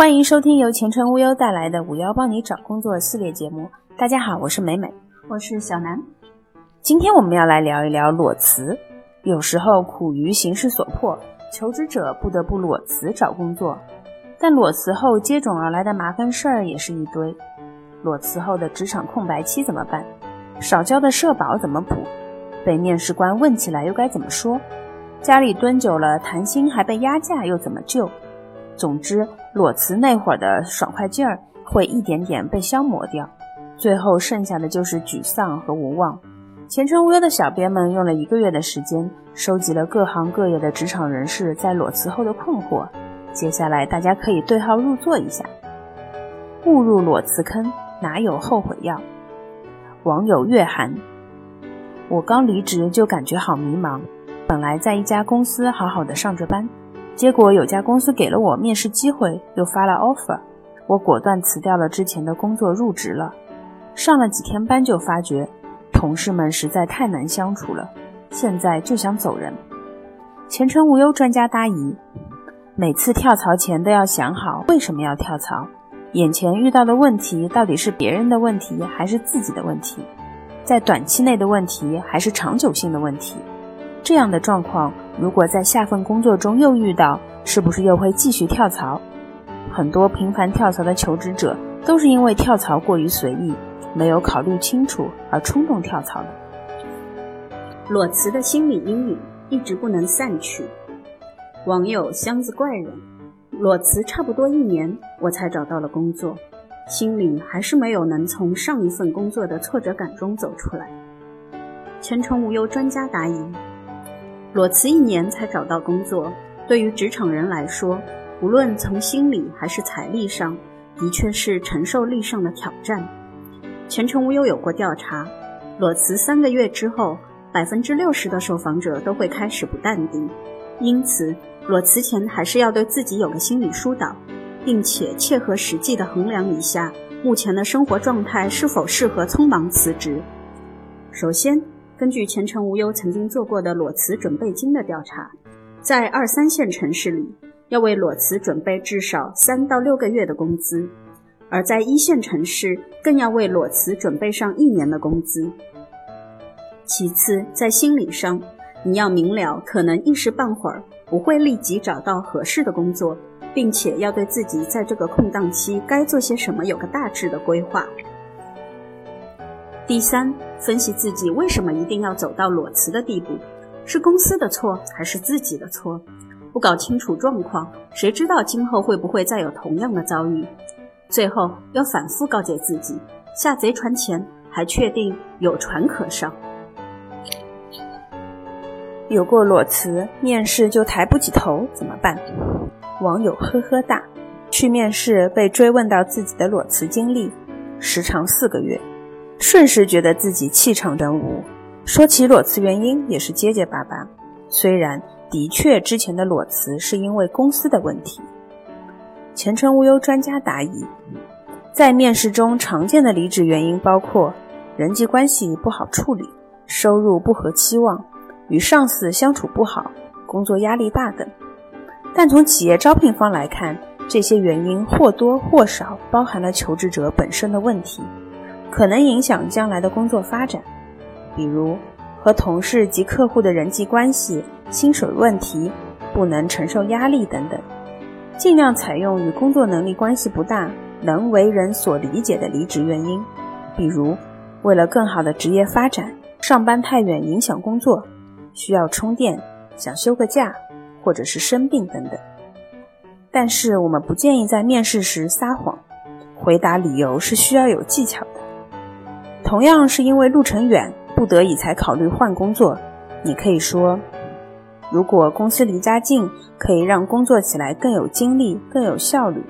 欢迎收听由前程无忧带来的511帮你找工作系列节目。大家好，我是美美。我是小南。今天我们要来聊一聊裸辞。有时候苦于形势所迫，求职者不得不裸辞找工作，但裸辞后接踵而来的麻烦事儿也是一堆。裸辞后的职场空白期怎么办？少交的社保怎么补？被面试官问起来又该怎么说？家里蹲久了谈薪还被压价又怎么救？总之，裸辞那会儿的爽快劲儿会一点点被消磨掉，最后剩下的就是沮丧和无望。前程无忧的小编们用了1个月的时间，收集了各行各业的职场人士在裸辞后的困惑。接下来大家可以对号入座一下。误入裸辞坑，哪有后悔药？网友月寒，我刚离职就感觉好迷茫，本来在一家公司好好的上着班，结果有家公司给了我面试机会，又发了 offer， 我果断辞掉了之前的工作，入职了。上了几天班就发觉，同事们实在太难相处了，现在就想走人。前程无忧专家答疑：每次跳槽前都要想好为什么要跳槽，眼前遇到的问题到底是别人的问题还是自己的问题，在短期内的问题还是长久性的问题。这样的状况如果在下份工作中又遇到，是不是又会继续跳槽？很多频繁跳槽的求职者都是因为跳槽过于随意，没有考虑清楚而冲动跳槽的。裸辞的心理阴影一直不能散去。网友箱子怪人，裸辞差不多1年我才找到了工作，心里还是没有能从上一份工作的挫折感中走出来。前程无忧专家答疑：裸辞1年才找到工作，对于职场人来说，无论从心理还是财力上，的确是承受力上的挑战。前程无忧有过调查，裸辞3个月之后，60%的受访者都会开始不淡定。因此，裸辞前还是要对自己有个心理疏导，并且切合实际的衡量一下，目前的生活状态是否适合匆忙辞职。首先，根据前程无忧曾经做过的裸辞准备金的调查，在2、3线城市里，要为裸辞准备至少3到6个月的工资，而在1线城市更要为裸辞准备上1年的工资。其次，在心理上，你要明了可能一时半会儿不会立即找到合适的工作，并且要对自己在这个空档期该做些什么有个大致的规划。第三，分析自己为什么一定要走到裸辞的地步，是公司的错还是自己的错？不搞清楚状况，谁知道今后会不会再有同样的遭遇？最后，要反复告诫自己，下贼船前还确定有船可上。有过裸辞，面试就抬不起头怎么办？网友呵呵大，去面试被追问到自己的裸辞经历，时长4个月。瞬时觉得自己气场真无，说起裸辞原因也是结结巴巴，虽然的确之前的裸辞是因为公司的问题。前程无忧专家答疑：在面试中常见的离职原因包括人际关系不好处理、收入不合期望、与上司相处不好、工作压力大等。但从企业招聘方来看，这些原因或多或少包含了求职者本身的问题，可能影响将来的工作发展，比如和同事及客户的人际关系、薪水问题、不能承受压力等等。尽量采用与工作能力关系不大、能为人所理解的离职原因，比如为了更好的职业发展，上班太远影响工作，需要充电，想休个假，或者是生病等等。但是我们不建议在面试时撒谎，回答理由是需要有技巧的。同样是因为路程远，不得已才考虑换工作，你可以说，如果公司离家近，可以让工作起来更有精力、更有效率，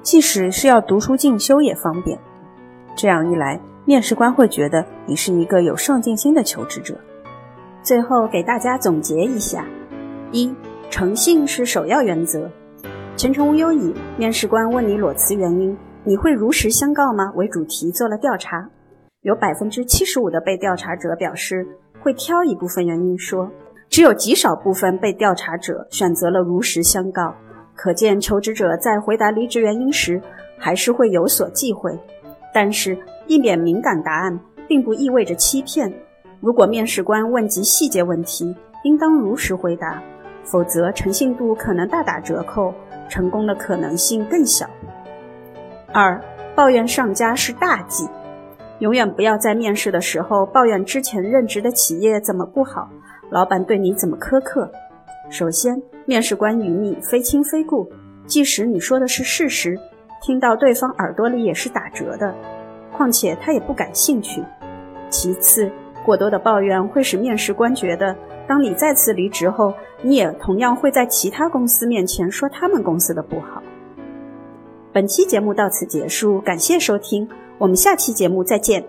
即使是要读书进修也方便。这样一来，面试官会觉得你是一个有上进心的求职者。最后给大家总结一下：1. 诚信是首要原则。前程无忧以面试官问你裸辞原因，你会如实相告吗为主题做了调查。有 75% 的被调查者表示会挑一部分原因说，只有极少部分被调查者选择了如实相告，可见求职者在回答离职原因时还是会有所忌讳。但是一脸敏感答案并不意味着欺骗，如果面试官问及细节问题，应当如实回答，否则诚信度可能大打折扣，成功的可能性更小。2. 抱怨上家是大忌。永远不要在面试的时候抱怨之前任职的企业怎么不好，老板对你怎么苛刻。首先，面试官与你非亲非故，即使你说的是事实，听到对方耳朵里也是打折的，况且他也不感兴趣。其次，过多的抱怨会使面试官觉得当你再次离职后，你也同样会在其他公司面前说他们公司的不好。本期节目到此结束，感谢收听，我们下期节目再见。